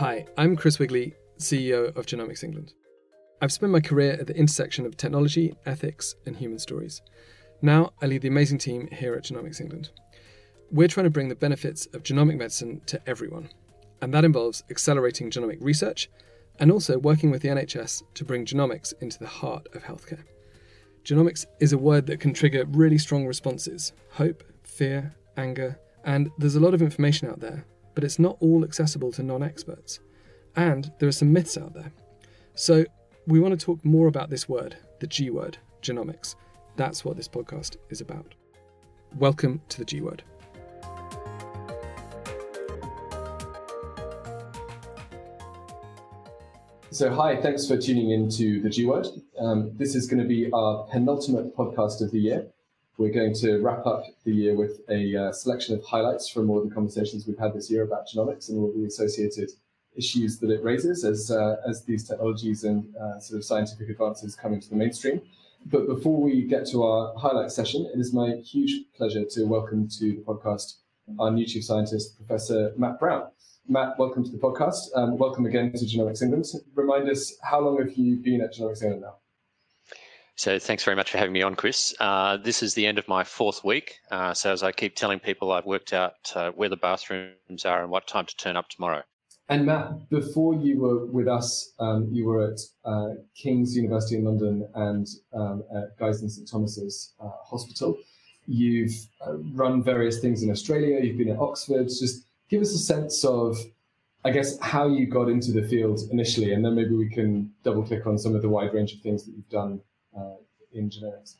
Hi, I'm Chris Wigley, CEO of Genomics England. I've spent my career at the intersection of technology, ethics, and human stories. Now I lead the amazing team here at Genomics England. We're trying to bring the benefits of genomic medicine to everyone, and that involves accelerating genomic research and also working with the NHS to bring genomics into the heart of healthcare. Genomics is a word that can trigger really strong responses: hope, fear, anger, and there's a lot of information out there, but it's not all accessible to non-experts. And there are some myths out there. So we want to talk more about this word, the G word, genomics. That's what this podcast is about. Welcome to the G Word. So hi, thanks for tuning in to the G Word. This is going to be our penultimate podcast of the year. We're going to wrap up the year with a selection of highlights from all the conversations we've had this year about genomics and all the associated issues that it raises as these technologies and sort of scientific advances come into the mainstream. But before we get to our highlight session, it is my huge pleasure to welcome to the podcast our new chief scientist, Professor Matt Brown. Matt, welcome to the podcast. Welcome again to Genomics England. Remind us, how long have you been at Genomics England now? So thanks very much for having me on, Chris. This is the end of my fourth week. So as I keep telling people, I've worked out where the bathrooms are and what time to turn up tomorrow. And Matt, before you were with us, you were at King's University in London and at Guy's and St Thomas' Hospital. You've run various things in Australia. You've been at Oxford. Just give us a sense of, I guess, how you got into the field initially, and then maybe we can double click on some of the wide range of things that you've done in genetics.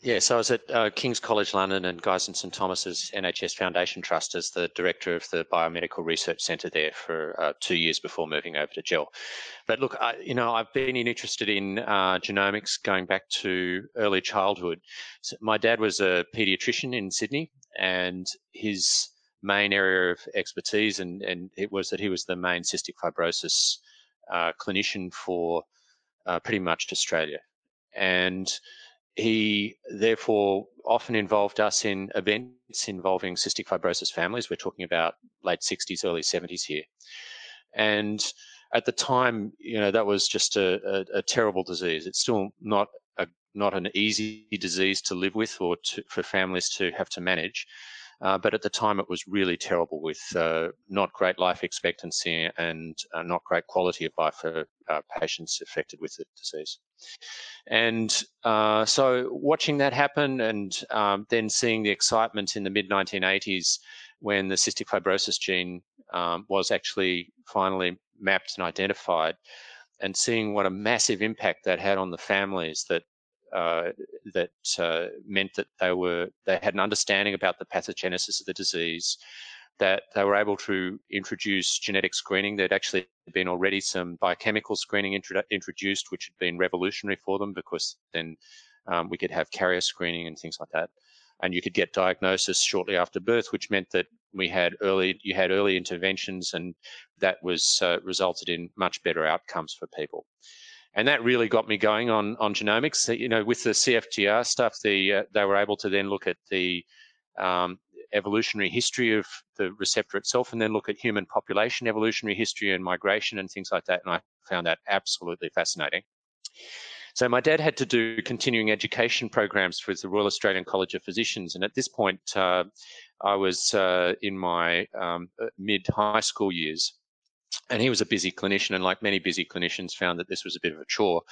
Yeah, so I was at King's College London and Guy's and St Thomas' NHS Foundation Trust as the director of the Biomedical Research Centre there for 2 years before moving over to GEL. But look, I've been interested in genomics going back to early childhood. So my dad was a paediatrician in Sydney, and his main area of expertise and it was that he was the main cystic fibrosis clinician for pretty much Australia. And he therefore often involved us in events involving cystic fibrosis families. We're talking about late 60s, early 70s here. And at the time, that was just a terrible disease. It's still not an easy disease to live with or for families to have to manage. But at the time, it was really terrible with not great life expectancy and not great quality of life for patients affected with the disease. And so watching that happen and then seeing the excitement in the mid-1980s when the cystic fibrosis gene was actually finally mapped and identified, and seeing what a massive impact that had on the families that meant that they had an understanding about the pathogenesis of the disease, that they were able to introduce genetic screening. There'd actually been already some biochemical screening introduced, which had been revolutionary for them, because then we could have carrier screening and things like that. And you could get diagnosis shortly after birth, which meant that you had early interventions, and that was resulted in much better outcomes for people. And that really got me going on genomics. With the CFTR stuff, they were able to then look at the evolutionary history of the receptor itself, and then look at human population evolutionary history and migration and things like that. And I found that absolutely fascinating. So my dad had to do continuing education programs with the Royal Australian College of Physicians. And at this point, I was in my mid-high school years. And he was a busy clinician, and like many busy clinicians, found that this was a bit of a chore.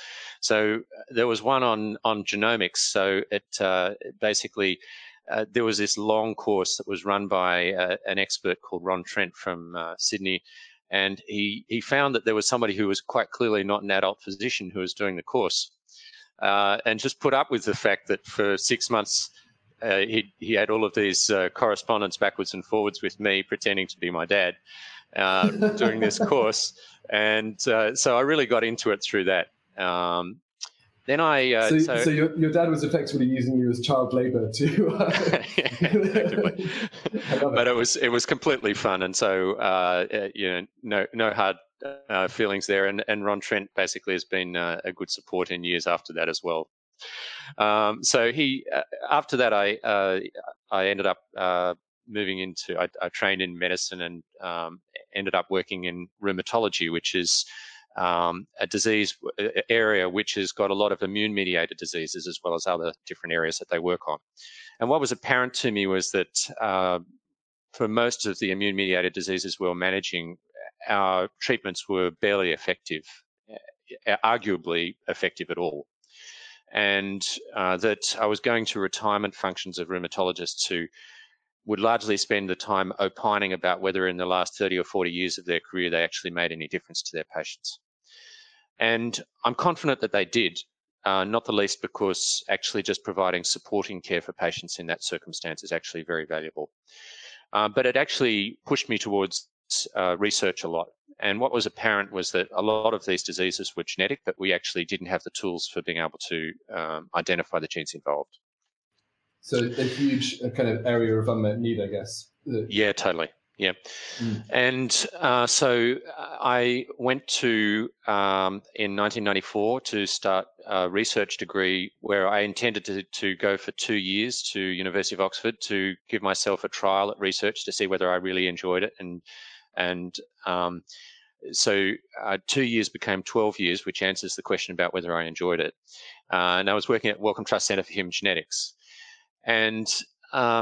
So there was one on genomics. So it basically, there was this long course that was run by an expert called Ron Trent from Sydney. And he found that there was somebody who was quite clearly not an adult physician who was doing the course, and just put up with the fact that for 6 months, he had all of these correspondence backwards and forwards with me pretending to be my dad during this course. And so I really got into it through that. Then I so your dad was effectively using you as child labour too. Effectively. But it was completely fun, and so no hard feelings there. And Ron Trent basically has been a good support in years after that as well. So he after that I ended up moving into, I trained in medicine and ended up working in rheumatology, which is a disease area which has got a lot of immune-mediated diseases as well as other different areas that they work on. And what was apparent to me was that for most of the immune-mediated diseases we were managing, our treatments were barely effective, arguably effective at all. And that I was going to retirement functions of rheumatologists who would largely spend the time opining about whether in the last 30 or 40 years of their career they actually made any difference to their patients. And I'm confident that they did, not the least because actually just providing supporting care for patients in that circumstance is actually very valuable. But it actually pushed me towards research a lot. And what was apparent was that a lot of these diseases were genetic, but we actually didn't have the tools for being able to identify the genes involved. So a huge kind of area of unmet need, I guess. Yeah, totally. Yeah. Mm. And so I went to, in 1994, to start a research degree where I intended to go for 2 years to University of Oxford to give myself a trial at research to see whether I really enjoyed it. So 2 years became 12 years, which answers the question about whether I enjoyed it. And I was working at Wellcome Trust Centre for Human Genetics. And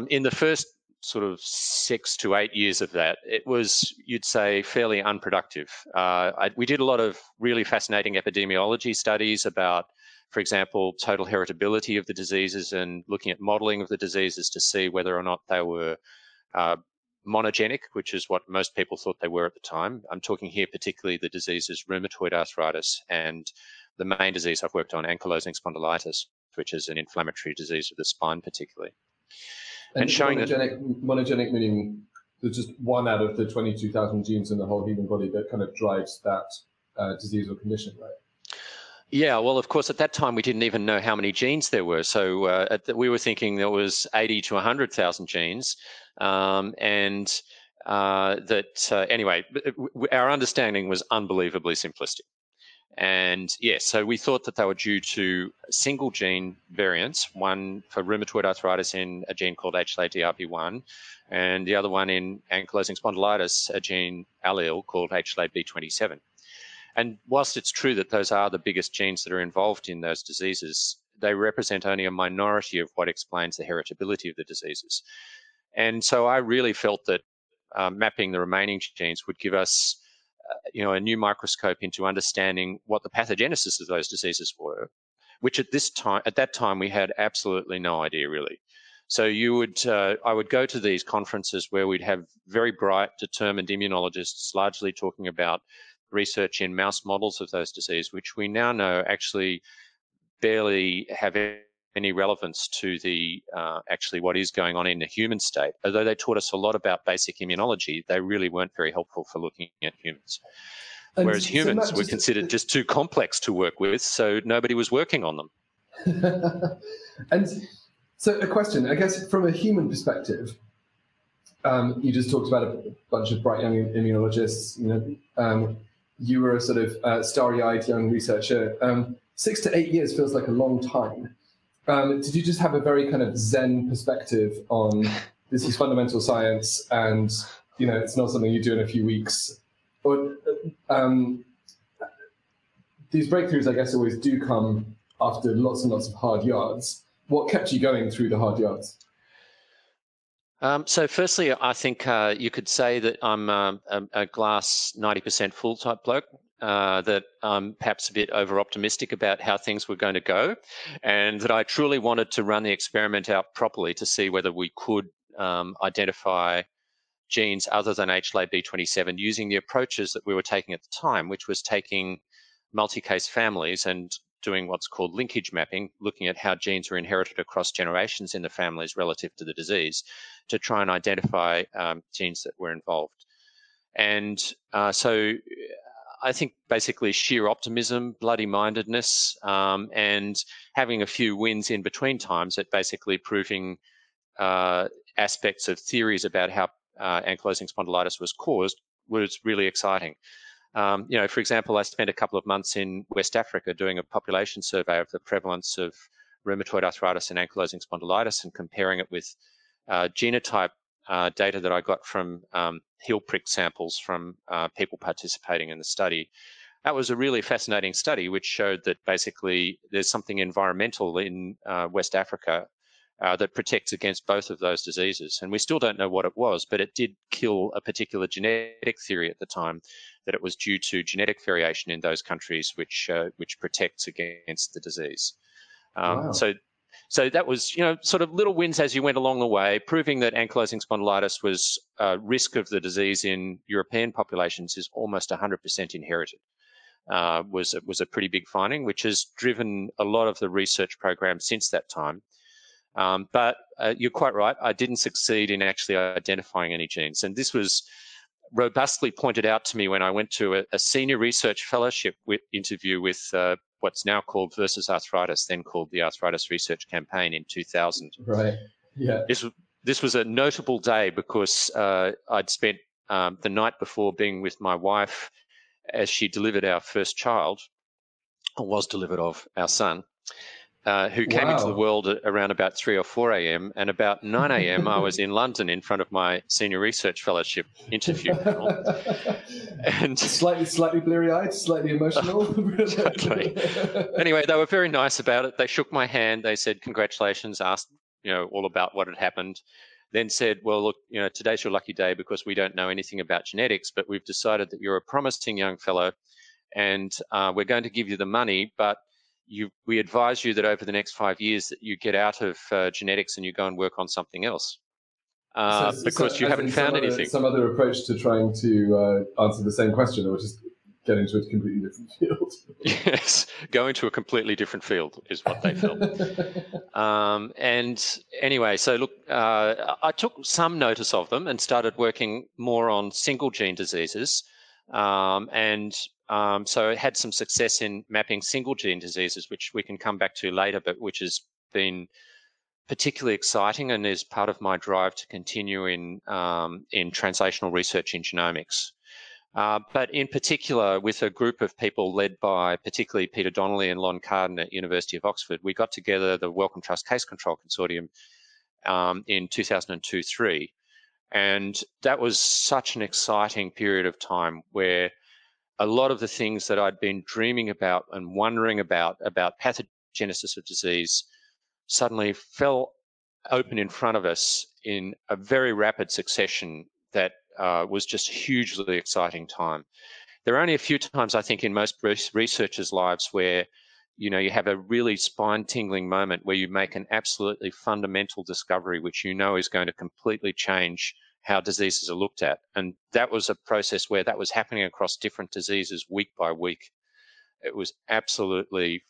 in the first sort of 6 to 8 years of that, it was, you'd say, fairly unproductive. We did a lot of really fascinating epidemiology studies about, for example, total heritability of the diseases and looking at modelling of the diseases to see whether or not they were monogenic, which is what most people thought they were at the time. I'm talking here particularly the diseases rheumatoid arthritis and the main disease I've worked on, ankylosing spondylitis, which is an inflammatory disease of the spine particularly. And showing monogenic meaning there's just one out of the 22,000 genes in the whole human body that kind of drives that disease or condition, right? Yeah, well, of course, at that time, we didn't even know how many genes there were. So we were thinking there was 80 to 100,000 genes. Anyway, our understanding was unbelievably simplistic. And yes, so we thought that they were due to single gene variants, one for rheumatoid arthritis in a gene called HLA-DRB1, and the other one in ankylosing spondylitis, a gene allele called HLA-B27. And whilst it's true that those are the biggest genes that are involved in those diseases, they represent only a minority of what explains the heritability of the diseases. And so I really felt that mapping the remaining genes would give us a new microscope into understanding what the pathogenesis of those diseases were, which at that time we had absolutely no idea really. So I would go to these conferences where we'd have very bright, determined immunologists largely talking about research in mouse models of those diseases, which we now know actually barely have any relevance to the actually what is going on in the human state. Although they taught us a lot about basic immunology, they really weren't very helpful for looking at humans. And whereas humans were considered just too complex to work with, so nobody was working on them. And so a question, I guess, from a human perspective, you just talked about a bunch of bright young immunologists. You were a sort of starry-eyed young researcher. 6 to 8 years feels like a long time. Did you just have a very kind of Zen perspective on this is fundamental science and, it's not something you do in a few weeks? Or these breakthroughs, I guess, always do come after lots and lots of hard yards. What kept you going through the hard yards? So firstly, I think you could say that I'm a glass 90% full type bloke. That I'm perhaps a bit over-optimistic about how things were going to go, and that I truly wanted to run the experiment out properly to see whether we could identify genes other than HLA-B27 using the approaches that we were taking at the time, which was taking multi-case families and doing what's called linkage mapping, looking at how genes are inherited across generations in the families relative to the disease to try and identify genes that were involved. And so I think basically sheer optimism, bloody-mindedness, and having a few wins in between times at basically proving aspects of theories about how ankylosing spondylitis was caused was really exciting. For example, I spent a couple of months in West Africa doing a population survey of the prevalence of rheumatoid arthritis and ankylosing spondylitis and comparing it with genotype data that I got from heel prick samples from people participating in the study. That was a really fascinating study, which showed that basically there's something environmental in West Africa that protects against both of those diseases. And we still don't know what it was, but it did kill a particular genetic theory at the time that it was due to genetic variation in those countries, which protects against the disease. Wow. So that was, you know, sort of little wins as you went along the way, proving that ankylosing spondylitis was risk of the disease in European populations is almost 100% inherited. Was a pretty big finding, which has driven a lot of the research program since that time. But you're quite right. I didn't succeed in actually identifying any genes. And this was robustly pointed out to me when I went to a senior research fellowship interview with what's now called Versus Arthritis, then called the Arthritis Research Campaign in 2000. Right. Yeah. This was a notable day because I'd spent the night before being with my wife as she delivered our first child, or was delivered of our son, who came into the world at around about 3 or 4 a.m. and about 9 a.m. I was in London in front of my senior research fellowship interview panel. And slightly bleary-eyed, slightly emotional. Totally. Anyway, they were very nice about it. They shook my hand. They said, congratulations, asked, you know, all about what had happened. Then said, well, look, you know, today's your lucky day because we don't know anything about genetics, but we've decided that you're a promising young fellow and we're going to give you the money, but we advise you that over the next 5 years that you get out of genetics and you go and work on something else because you haven't found anything. Some other approach to trying to answer the same question or just get into a completely different field. Yes, go into a completely different field is what they felt. And anyway, so look, I took some notice of them and started working more on single gene diseases. So it had some success in mapping single gene diseases, which we can come back to later, but which has been particularly exciting and is part of my drive to continue in translational research in genomics. But in particular, with a group of people led by particularly Peter Donnelly and Lon Cardin at University of Oxford, we got together the Wellcome Trust Case Control Consortium in 2002-03. And that was such an exciting period of time where a lot of the things that I'd been dreaming about and wondering about pathogenesis of disease, suddenly fell open in front of us in a very rapid succession that was just a hugely exciting time. There are only a few times, I think, in most researchers' lives where, you know, you have a really spine-tingling moment where you make an absolutely fundamental discovery, which you know is going to completely change how diseases are looked at. And that was a process where that was happening across different diseases week by week. It was absolutely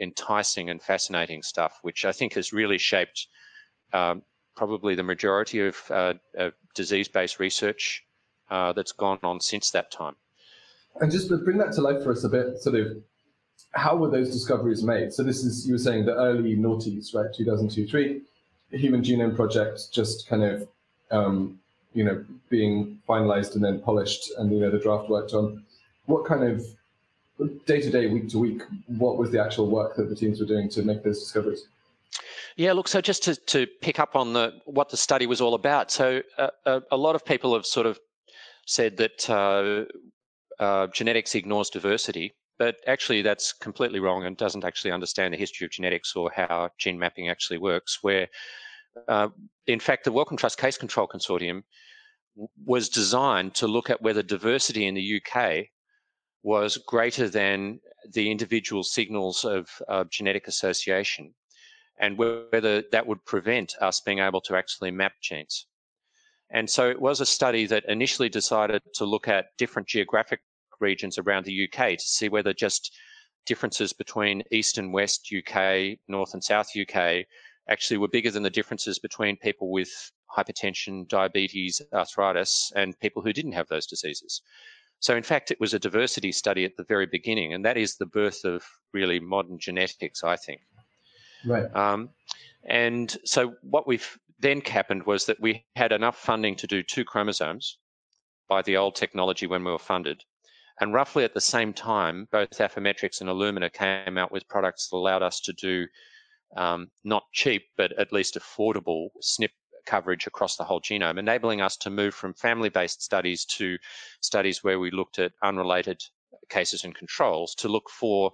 enticing and fascinating stuff, which I think has really shaped probably the majority of disease-based research that's gone on since that time. And just to bring that to life for us a bit, sort of, how were those discoveries made? So this is, you were saying, the early noughties, right, 2002-03, the Human Genome Project just kind of, you know, being finalized and then polished and, you know, the draft worked on. What kind of day-to-day, week-to-week, what was the actual work that the teams were doing to make those discoveries? Yeah, look, so just to pick up on what the study was all about. So a lot of people have sort of said that genetics ignores diversity, but actually that's completely wrong and doesn't actually understand the history of genetics or how gene mapping actually works, where, in fact, the Wellcome Trust Case Control Consortium was designed to look at whether diversity in the UK was greater than the individual signals of genetic association, and whether that would prevent us being able to actually map genes. And so it was a study that initially decided to look at different geographic regions around the UK to see whether just differences between East and West UK, North and South UK, actually were bigger than the differences between people with hypertension, diabetes, arthritis, and people who didn't have those diseases. So in fact, it was a diversity study at the very beginning, and that is the birth of really modern genetics, I think. Right. And so what we've then happened was that we had enough funding to do 2 chromosomes by the old technology when we were funded. And roughly at the same time, both Affymetrix and Illumina came out with products that allowed us to do not cheap, but at least affordable SNP coverage across the whole genome, enabling us to move from family-based studies to studies where we looked at unrelated cases and controls to look for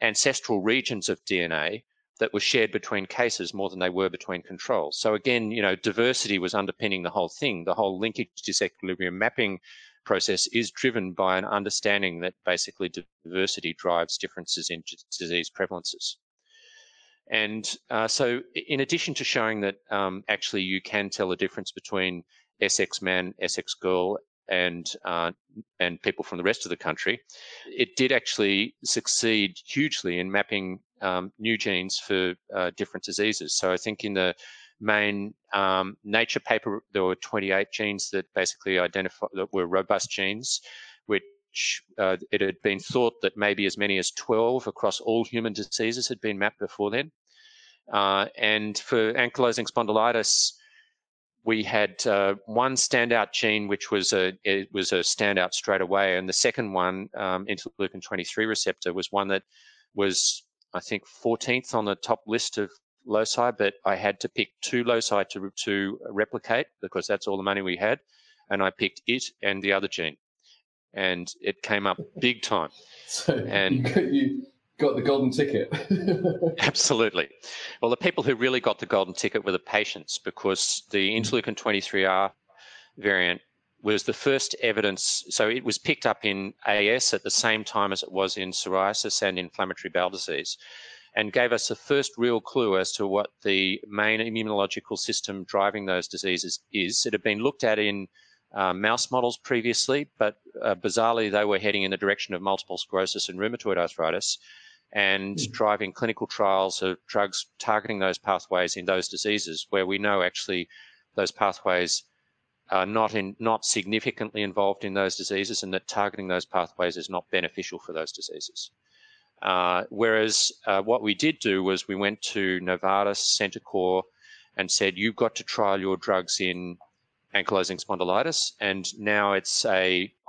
ancestral regions of DNA that were shared between cases more than they were between controls. So again, you know, diversity was underpinning the whole thing. The whole linkage disequilibrium mapping process is driven by an understanding that basically diversity drives differences in disease prevalences. And so in addition to showing that actually you can tell the difference between Essex man, Essex girl, and people from the rest of the country, it did actually succeed hugely in mapping new genes for different diseases. So I think in the main Nature paper, there were 28 genes that basically identified that were robust genes, which it had been thought that maybe as many as 12 across all human diseases had been mapped before then. And for ankylosing spondylitis, we had one standout gene, which was a standout straight away, and the second one, interleukin 23 receptor, was one that was, I think, 14th on the top list of loci, but I had to pick two loci to replicate because that's all the money we had, and I picked it and the other gene, and it came up big time. So and you got the golden ticket. Absolutely. Well, the people who really got the golden ticket were the patients, because the interleukin 23R variant was the first evidence. So it was picked up in AS at the same time as it was in psoriasis and inflammatory bowel disease, and gave us the first real clue as to what the main immunological system driving those diseases is. It had been looked at in mouse models previously, but bizarrely, they were heading in the direction of multiple sclerosis and rheumatoid arthritis, and driving clinical trials of drugs targeting those pathways in those diseases where we know actually those pathways are not significantly involved in those diseases, and that targeting those pathways is not beneficial for those diseases. Whereas what we did do was we went to Novartis, Centocor, and said, you've got to trial your drugs in ankylosing spondylitis, and now it's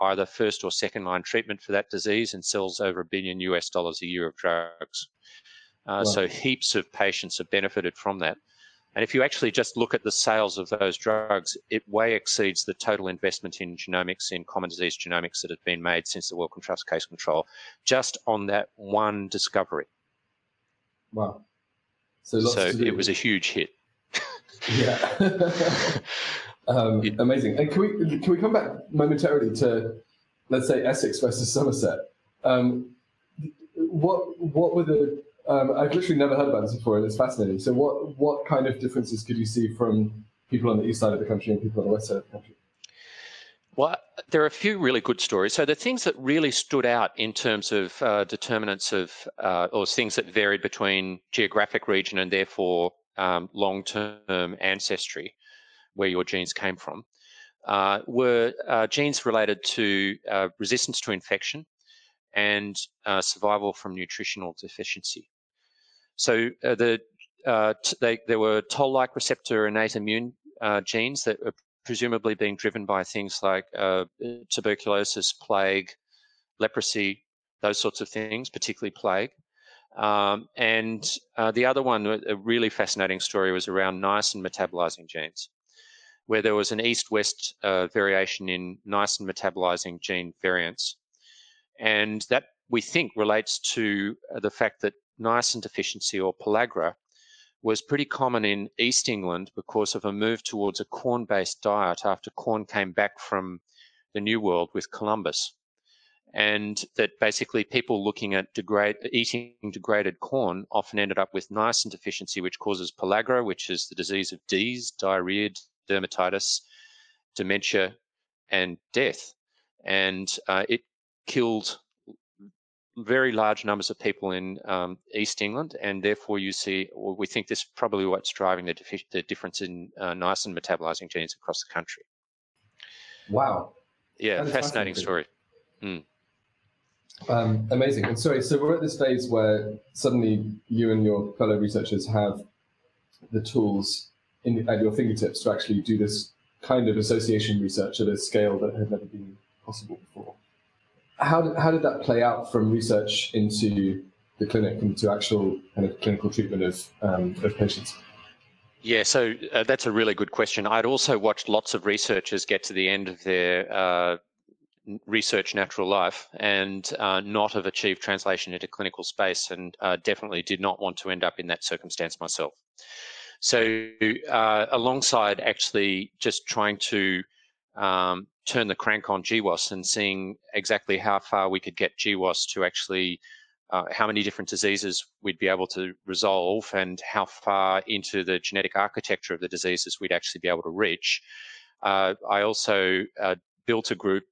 either first or second line treatment for that disease and sells over $1 billion a year of drugs. Wow. So heaps of patients have benefited from that. And if you actually just look at the sales of those drugs, it way exceeds the total investment in genomics, in common disease genomics, that has been made since the Wellcome Trust Case Control, just on that one discovery. Wow. So it was a huge hit. Yeah. Amazing. And can we come back momentarily to, let's say, Essex versus Somerset? What were the I've literally never heard about this before, and it's fascinating. So what kind of differences could you see from people on the east side of the country and people on the west side of the country? Well, there are a few really good stories. So the things that really stood out in terms of determinants of or things that varied between geographic region and therefore long-term ancestry, where your genes came from, were genes related to resistance to infection and survival from nutritional deficiency. So there were toll-like receptor innate immune genes that were presumably being driven by things like tuberculosis, plague, leprosy, those sorts of things, particularly plague. And the other one, a really fascinating story, was around niacin metabolizing genes, where there was an east-west variation in niacin metabolizing gene variants. And that, we think, relates to the fact that niacin deficiency, or pellagra, was pretty common in East England because of a move towards a corn-based diet after corn came back from the New World with Columbus. And that basically people looking at eating degraded corn often ended up with niacin deficiency, which causes pellagra, which is the disease of D's, diarrhea, dermatitis, dementia, and death. And it killed very large numbers of people in East England, and therefore you see, well, we think this is probably what's driving the difference in niacin metabolizing genes across the country. Wow. Yeah, fascinating story. Mm. Amazing. And sorry, so we're at this phase where suddenly you and your fellow researchers have the tools at your fingertips to actually do this kind of association research at a scale that had never been possible before. How did that play out from research into the clinic and to actual kind of clinical treatment of patients? Yeah, so that's a really good question. I'd also watched lots of researchers get to the end of their research natural life and not have achieved translation into clinical space, and definitely did not want to end up in that circumstance myself. So alongside actually just trying to turn the crank on GWAS and seeing exactly how far we could get GWAS to actually how many different diseases we'd be able to resolve and how far into the genetic architecture of the diseases we'd actually be able to reach. I also built a group,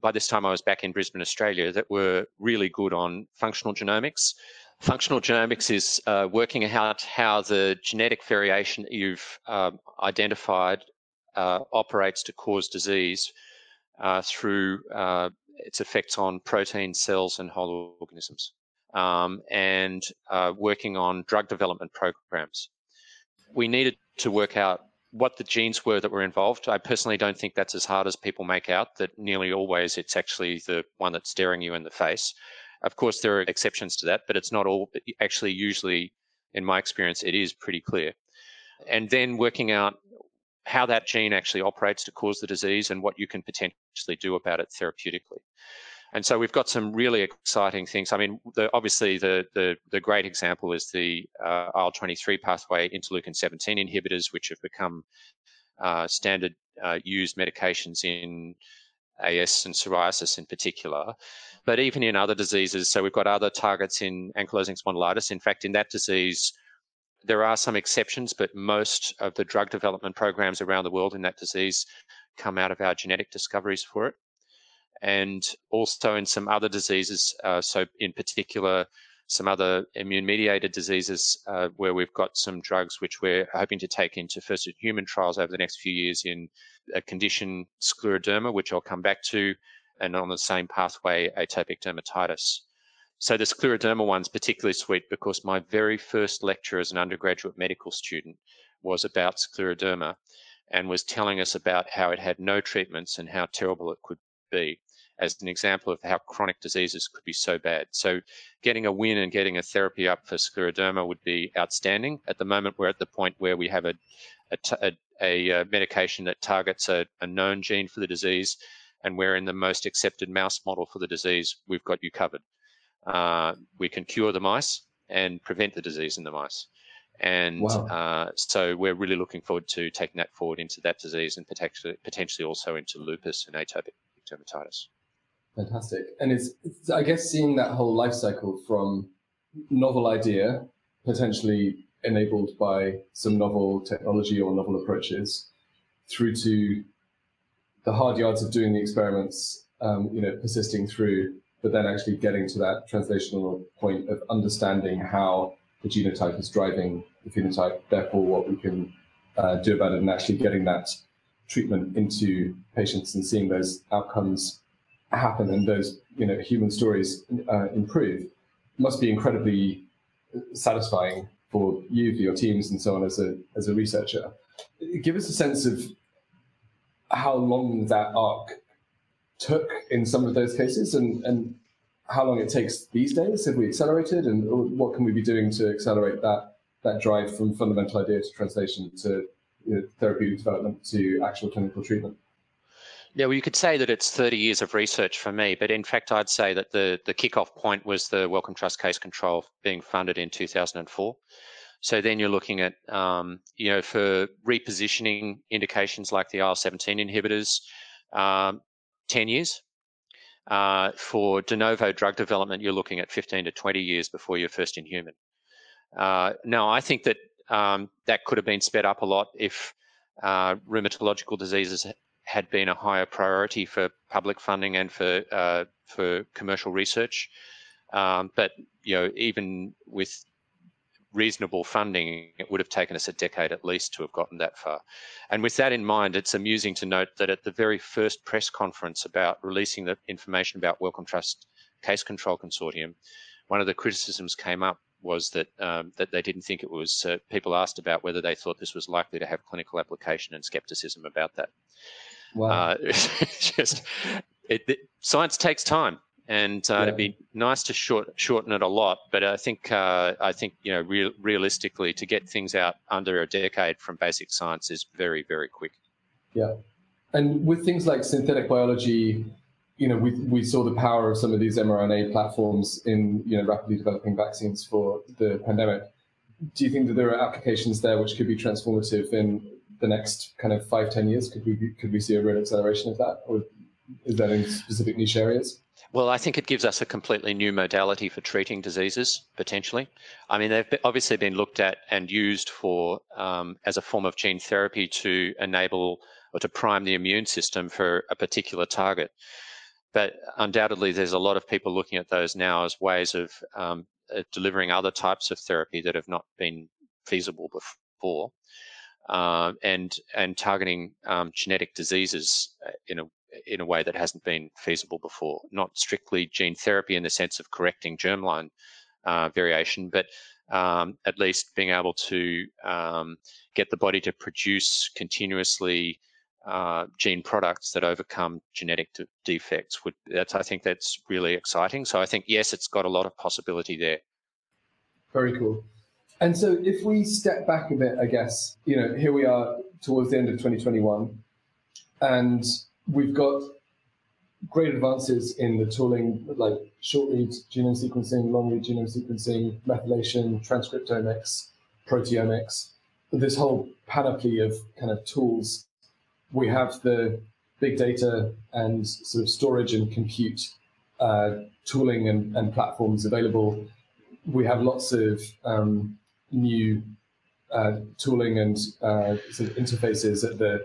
by this time I was back in Brisbane, Australia, that were really good on functional genomics. Functional genomics is working out how the genetic variation you've identified operates to cause disease through its effects on proteins, cells, and whole organisms. And working on drug development programs. We needed to work out what the genes were that were involved. I personally don't think that's as hard as people make out, that nearly always it's actually the one that's staring you in the face. Of course, there are exceptions to that, but it's not all, actually usually, in my experience, it is pretty clear. And then working out how that gene actually operates to cause the disease and what you can potentially do about it therapeutically. And so we've got some really exciting things. I mean, obviously the great example is the IL-23 pathway interleukin 17 inhibitors, which have become standard used medications in AS and psoriasis in particular, but even in other diseases. So we've got other targets in ankylosing spondylitis. In fact, in that disease, there are some exceptions, but most of the drug development programs around the world in that disease come out of our genetic discoveries for it. And also in some other diseases, so in particular, some other immune-mediated diseases where we've got some drugs which we're hoping to take into first-in-human trials over the next few years in a condition, scleroderma, which I'll come back to, and on the same pathway, atopic dermatitis. So the scleroderma one's particularly sweet because my very first lecture as an undergraduate medical student was about scleroderma and was telling us about how it had no treatments and how terrible it could be, as an example of how chronic diseases could be so bad. So getting a win and getting a therapy up for scleroderma would be outstanding. At the moment, we're at the point where we have a medication that targets a known gene for the disease, and we're in the most accepted mouse model for the disease. We've got you covered. We can cure the mice and prevent the disease in the mice. And wow. So we're really looking forward to taking that forward into that disease and potentially also into lupus and atopic dermatitis. Fantastic. And it's, I guess, seeing that whole life cycle from novel idea, potentially enabled by some novel technology or novel approaches, through to the hard yards of doing the experiments, persisting through, but then actually getting to that translational point of understanding how the genotype is driving the phenotype, therefore what we can do about it, and actually getting that treatment into patients and seeing those outcomes happen and those human stories improve. It must be incredibly satisfying for you, for your teams and so on as a researcher. Give us a sense of how long that arc took in some of those cases and how long it takes these days. Have we accelerated, and what can we be doing to accelerate that drive from fundamental idea to translation to therapeutic development to actual clinical treatment? Yeah, well, you could say that it's 30 years of research for me, but in fact, I'd say that the kickoff point was the Wellcome Trust Case Control being funded in 2004. So then you're looking at, for repositioning indications like the IL-17 inhibitors, 10 years. For de novo drug development, you're looking at 15 to 20 years before you're first in human. Now, I think that that could have been sped up a lot if rheumatological diseases had been a higher priority for public funding and for commercial research. But, even with reasonable funding, it would have taken us a decade at least to have gotten that far. And with that in mind, it's amusing to note that at the very first press conference about releasing the information about Wellcome Trust Case Control Consortium, one of the criticisms came up was that that they didn't think it was, people asked about whether they thought this was likely to have clinical application and skepticism about that. Wow. Science takes time. and it'd be nice to shorten it a lot. But I think realistically, to get things out under a decade from basic science is very, very quick. Yeah, and with things like synthetic biology, we saw the power of some of these mRNA platforms in rapidly developing vaccines for the pandemic. Do you think that there are applications there which could be transformative in the next kind of 5-10 years? Could we see a real acceleration of that, or is that in specific niche areas? Well, I think it gives us a completely new modality for treating diseases, potentially. I mean, they've obviously been looked at and used for as a form of gene therapy to enable or to prime the immune system for a particular target. But undoubtedly, there's a lot of people looking at those now as ways of delivering other types of therapy that have not been feasible before, and targeting genetic diseases in a way that hasn't been feasible before. Not strictly gene therapy in the sense of correcting germline variation, but at least being able to get the body to produce continuously gene products that overcome genetic defects. I think that's really exciting. So I think, yes, it's got a lot of possibility there. Very cool. And so if we step back a bit, I guess, here we are towards the end of 2021, and we've got great advances in the tooling like short-read genome sequencing, long-read genome sequencing, methylation, transcriptomics, proteomics, this whole panoply of kind of tools. We have the big data and sort of storage and compute tooling and platforms available. We have lots of new tooling and sort of interfaces at the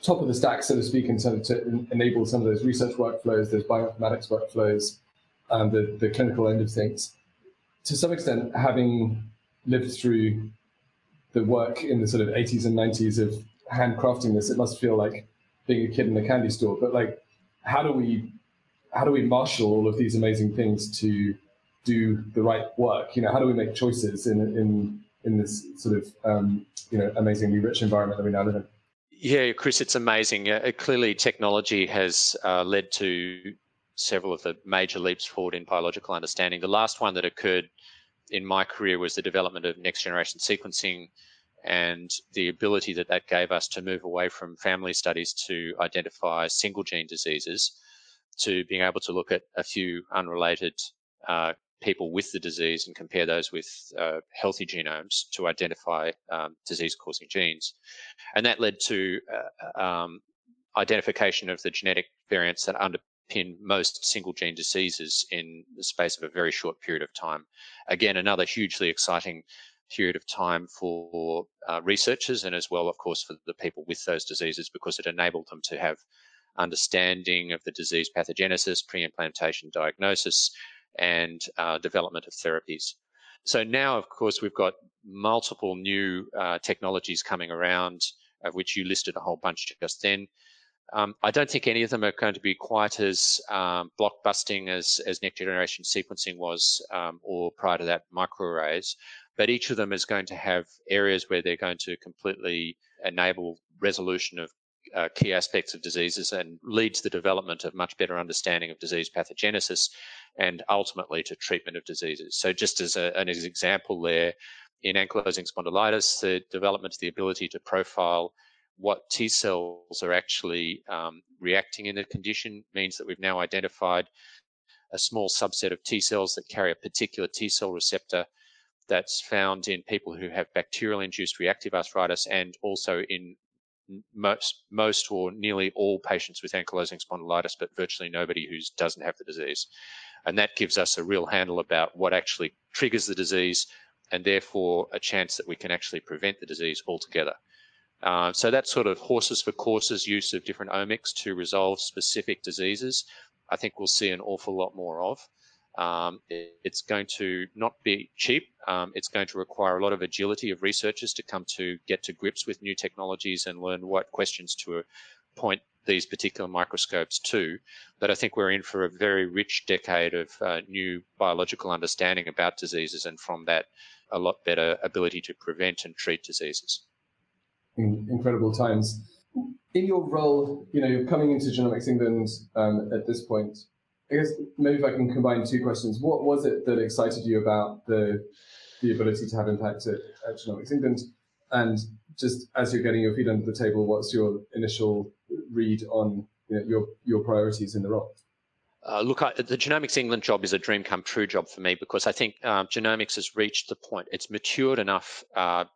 top of the stack, so to speak, in terms to enable some of those research workflows, those bioinformatics workflows, the clinical end of things. To some extent, having lived through the work in the sort of 80s and 90s of handcrafting this, it must feel like being a kid in a candy store. But like, how do we marshal all of these amazing things to do the right work? How do we make choices in this sort of amazingly rich environment that we now live in? Yeah, Chris, it's amazing. Clearly, technology has led to several of the major leaps forward in biological understanding. The last one that occurred in my career was the development of next-generation sequencing and the ability that gave us to move away from family studies to identify single-gene diseases to being able to look at a few unrelated people with the disease and compare those with healthy genomes to identify disease-causing genes. And that led to identification of the genetic variants that underpin most single-gene diseases in the space of a very short period of time. Again, another hugely exciting period of time for researchers and as well, of course, for the people with those diseases, because it enabled them to have understanding of the disease pathogenesis, pre-implantation diagnosis, and development of therapies. So now, of course, we've got multiple new technologies coming around, of which you listed a whole bunch just then. I don't think any of them are going to be quite as blockbusting as next-generation sequencing was, or prior to that, microarrays. But each of them is going to have areas where they're going to completely enable resolution of key aspects of diseases and lead to the development of much better understanding of disease pathogenesis and ultimately to treatment of diseases. So just as an example there, in ankylosing spondylitis, the development of the ability to profile what T cells are actually reacting in the condition means that we've now identified a small subset of T cells that carry a particular T cell receptor that's found in people who have bacterial-induced reactive arthritis and also in most or nearly all patients with ankylosing spondylitis, but virtually nobody who doesn't have the disease. And that gives us a real handle about what actually triggers the disease and therefore a chance that we can actually prevent the disease altogether. So that sort of horses for courses use of different omics to resolve specific diseases, I think we'll see an awful lot more of. It's going to not be cheap. It's going to require a lot of agility of researchers to get to grips with new technologies and learn what questions to point these particular microscopes to. But I think we're in for a very rich decade of new biological understanding about diseases, and from that, a lot better ability to prevent and treat diseases. Incredible times. In your role, you're coming into Genomics England at this point. I guess maybe if I can combine two questions. What was it that excited you about the ability to have impact at Genomics England? And just as you're getting your feet under the table, what's your initial read on your priorities in the role? The Genomics England job is a dream come true job for me, because I think genomics has reached the point, it's matured enough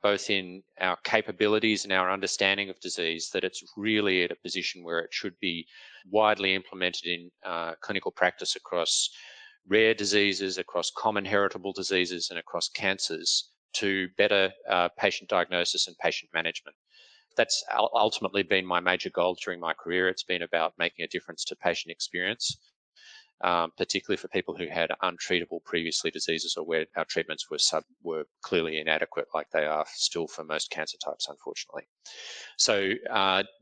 both in our capabilities and our understanding of disease, that it's really at a position where it should be widely implemented in clinical practice across rare diseases, across common heritable diseases, and across cancers to better patient diagnosis and patient management. That's ultimately been my major goal during my career. It's been about making a difference to patient experience. Particularly for people who had untreatable previously diseases, or where our treatments were clearly inadequate, like they are still for most cancer types, unfortunately. So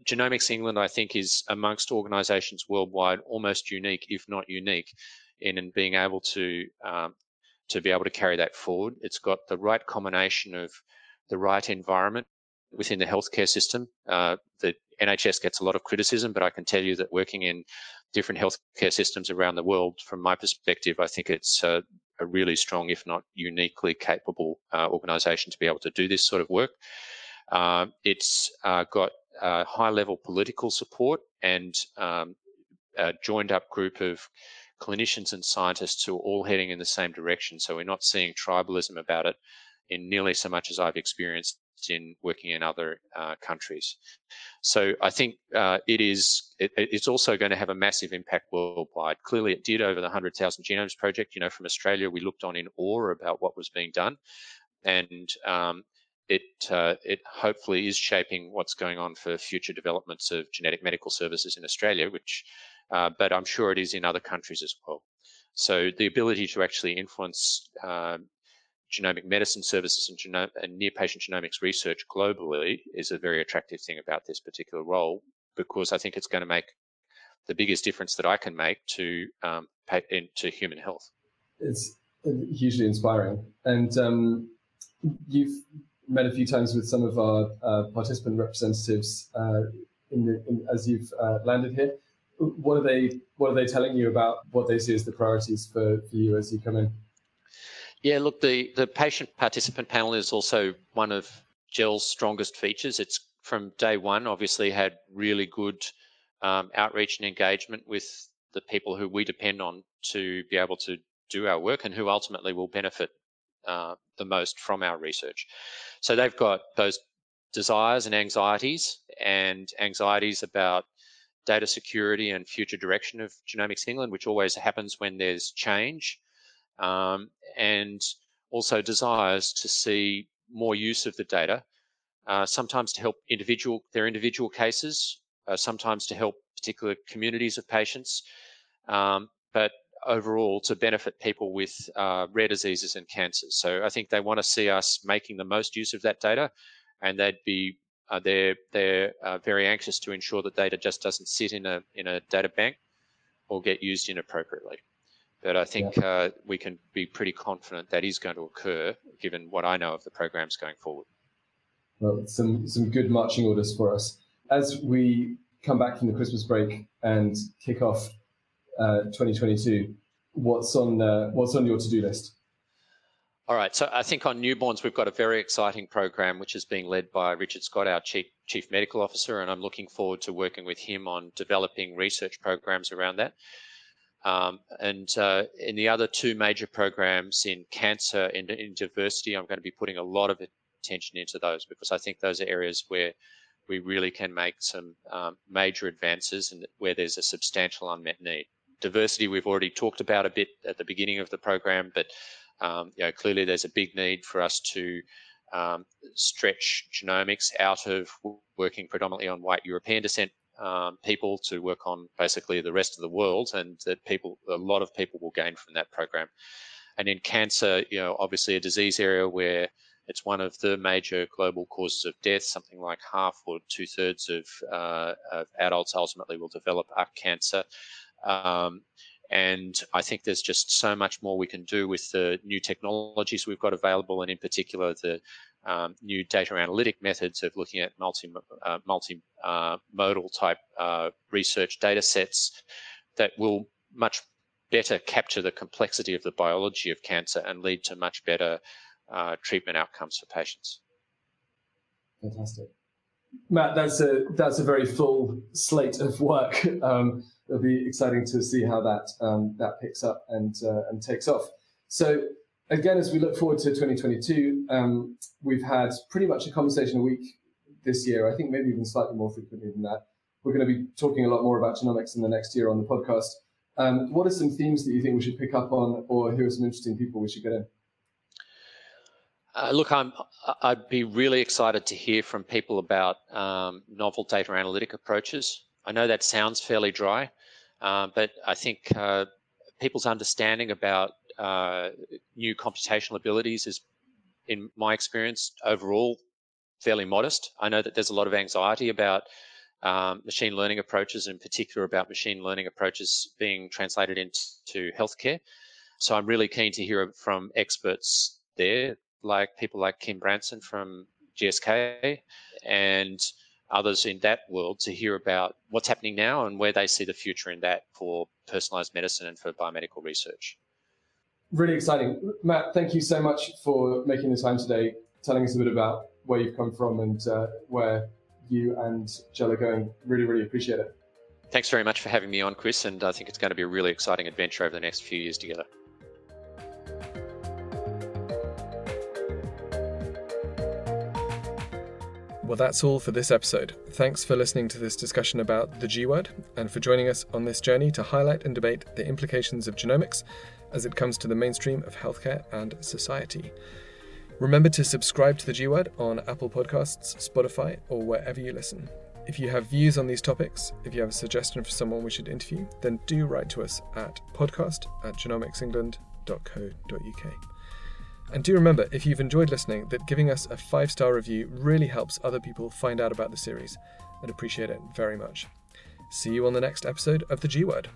Genomics England, I think, is amongst organisations worldwide almost unique, if not unique, in being able to carry that forward. It's got the right combination of the right environment within the healthcare system. The NHS gets a lot of criticism, but I can tell you that working in different healthcare systems around the world, from my perspective, I think it's a really strong, if not uniquely capable organisation to be able to do this sort of work. It's got high-level political support and a joined-up group of clinicians and scientists who are all heading in the same direction. So we're not seeing tribalism about it in nearly so much as I've experienced in working in other countries. So I think it's also going to have a massive impact worldwide. Clearly it did over the 100,000 Genomes Project. From Australia, we looked on in awe about what was being done, and it hopefully is shaping what's going on for future developments of genetic medical services in Australia, which, but I'm sure it is in other countries as well. So the ability to actually influence genomic medicine services and near-patient genomics research globally is a very attractive thing about this particular role, because I think it's going to make the biggest difference that I can make to human health. It's hugely inspiring. And you've met a few times with some of our participant representatives as you've landed here. What are they telling you about what they see as the priorities for you as you come in? Yeah, look, the patient participant panel is also one of GEL's strongest features. It's from day one, obviously, had really good outreach and engagement with the people who we depend on to be able to do our work and who ultimately will benefit the most from our research. So they've got those desires and anxieties about data security and future direction of Genomics England, which always happens when there's change. And also desires to see more use of the data, sometimes to help their individual cases, sometimes to help particular communities of patients, but overall to benefit people with rare diseases and cancers. So I think they want to see us making the most use of that data, and they're very anxious to ensure that data just doesn't sit in a data bank or get used inappropriately. But I think we can be pretty confident that is going to occur, given what I know of the programs going forward. Well, some good marching orders for us. As we come back from the Christmas break and kick off 2022, what's on your to-do list? All right. So I think on newborns, we've got a very exciting program, which is being led by Richard Scott, our Chief Medical Officer, and I'm looking forward to working with him on developing research programs around that. And in the other two major programs in cancer and in diversity, I'm going to be putting a lot of attention into those, because I think those are areas where we really can make some major advances and where there's a substantial unmet need. Diversity, we've already talked about a bit at the beginning of the program, but clearly there's a big need for us to stretch genomics out of working predominantly on white European descent people to work on basically the rest of the world, and that a lot of people will gain from that program. And in cancer, obviously a disease area where it's one of the major global causes of death. Something like half or 2/3 of adults ultimately will develop cancer. And I think there's just so much more we can do with the new technologies we've got available, and in particular the new data analytic methods of looking at multimodal type research data sets that will much better capture the complexity of the biology of cancer and lead to much better treatment outcomes for patients. Fantastic. Matt, that's a very full slate of work. It'll be exciting to see how that picks up and takes off. So again, as we look forward to 2022, we've had pretty much a conversation a week this year, I think maybe even slightly more frequently than that. We're going to be talking a lot more about genomics in the next year on the podcast. What are some themes that you think we should pick up on, or who are some interesting people we should get in? Look, I'd be really excited to hear from people about novel data analytic approaches. I know that sounds fairly dry, but I think people's understanding about new computational abilities is, in my experience, overall fairly modest. I know that there's a lot of anxiety about machine learning approaches, in particular about machine learning approaches being translated into healthcare. So I'm really keen to hear from experts there, like people like Kim Branson from GSK and others in that world, to hear about what's happening now and where they see the future in that for personalized medicine and for biomedical research. Really exciting. Matt, thank you so much for making the time today, telling us a bit about where you've come from and where you and Jill are going. Really, really appreciate it. Thanks very much for having me on, Chris, and I think it's going to be a really exciting adventure over the next few years together. Well, that's all for this episode. Thanks for listening to this discussion about the G Word and for joining us on this journey to highlight and debate the implications of genomics as it comes to the mainstream of healthcare and society. Remember to subscribe to The G Word on Apple Podcasts, Spotify, or wherever you listen. If you have views on these topics, if you have a suggestion for someone we should interview, then do write to us at podcast@genomicsengland.co.uk. And do remember, if you've enjoyed listening, that giving us a 5-star review really helps other people find out about the series. I'd appreciate it very much. See you on the next episode of The G Word.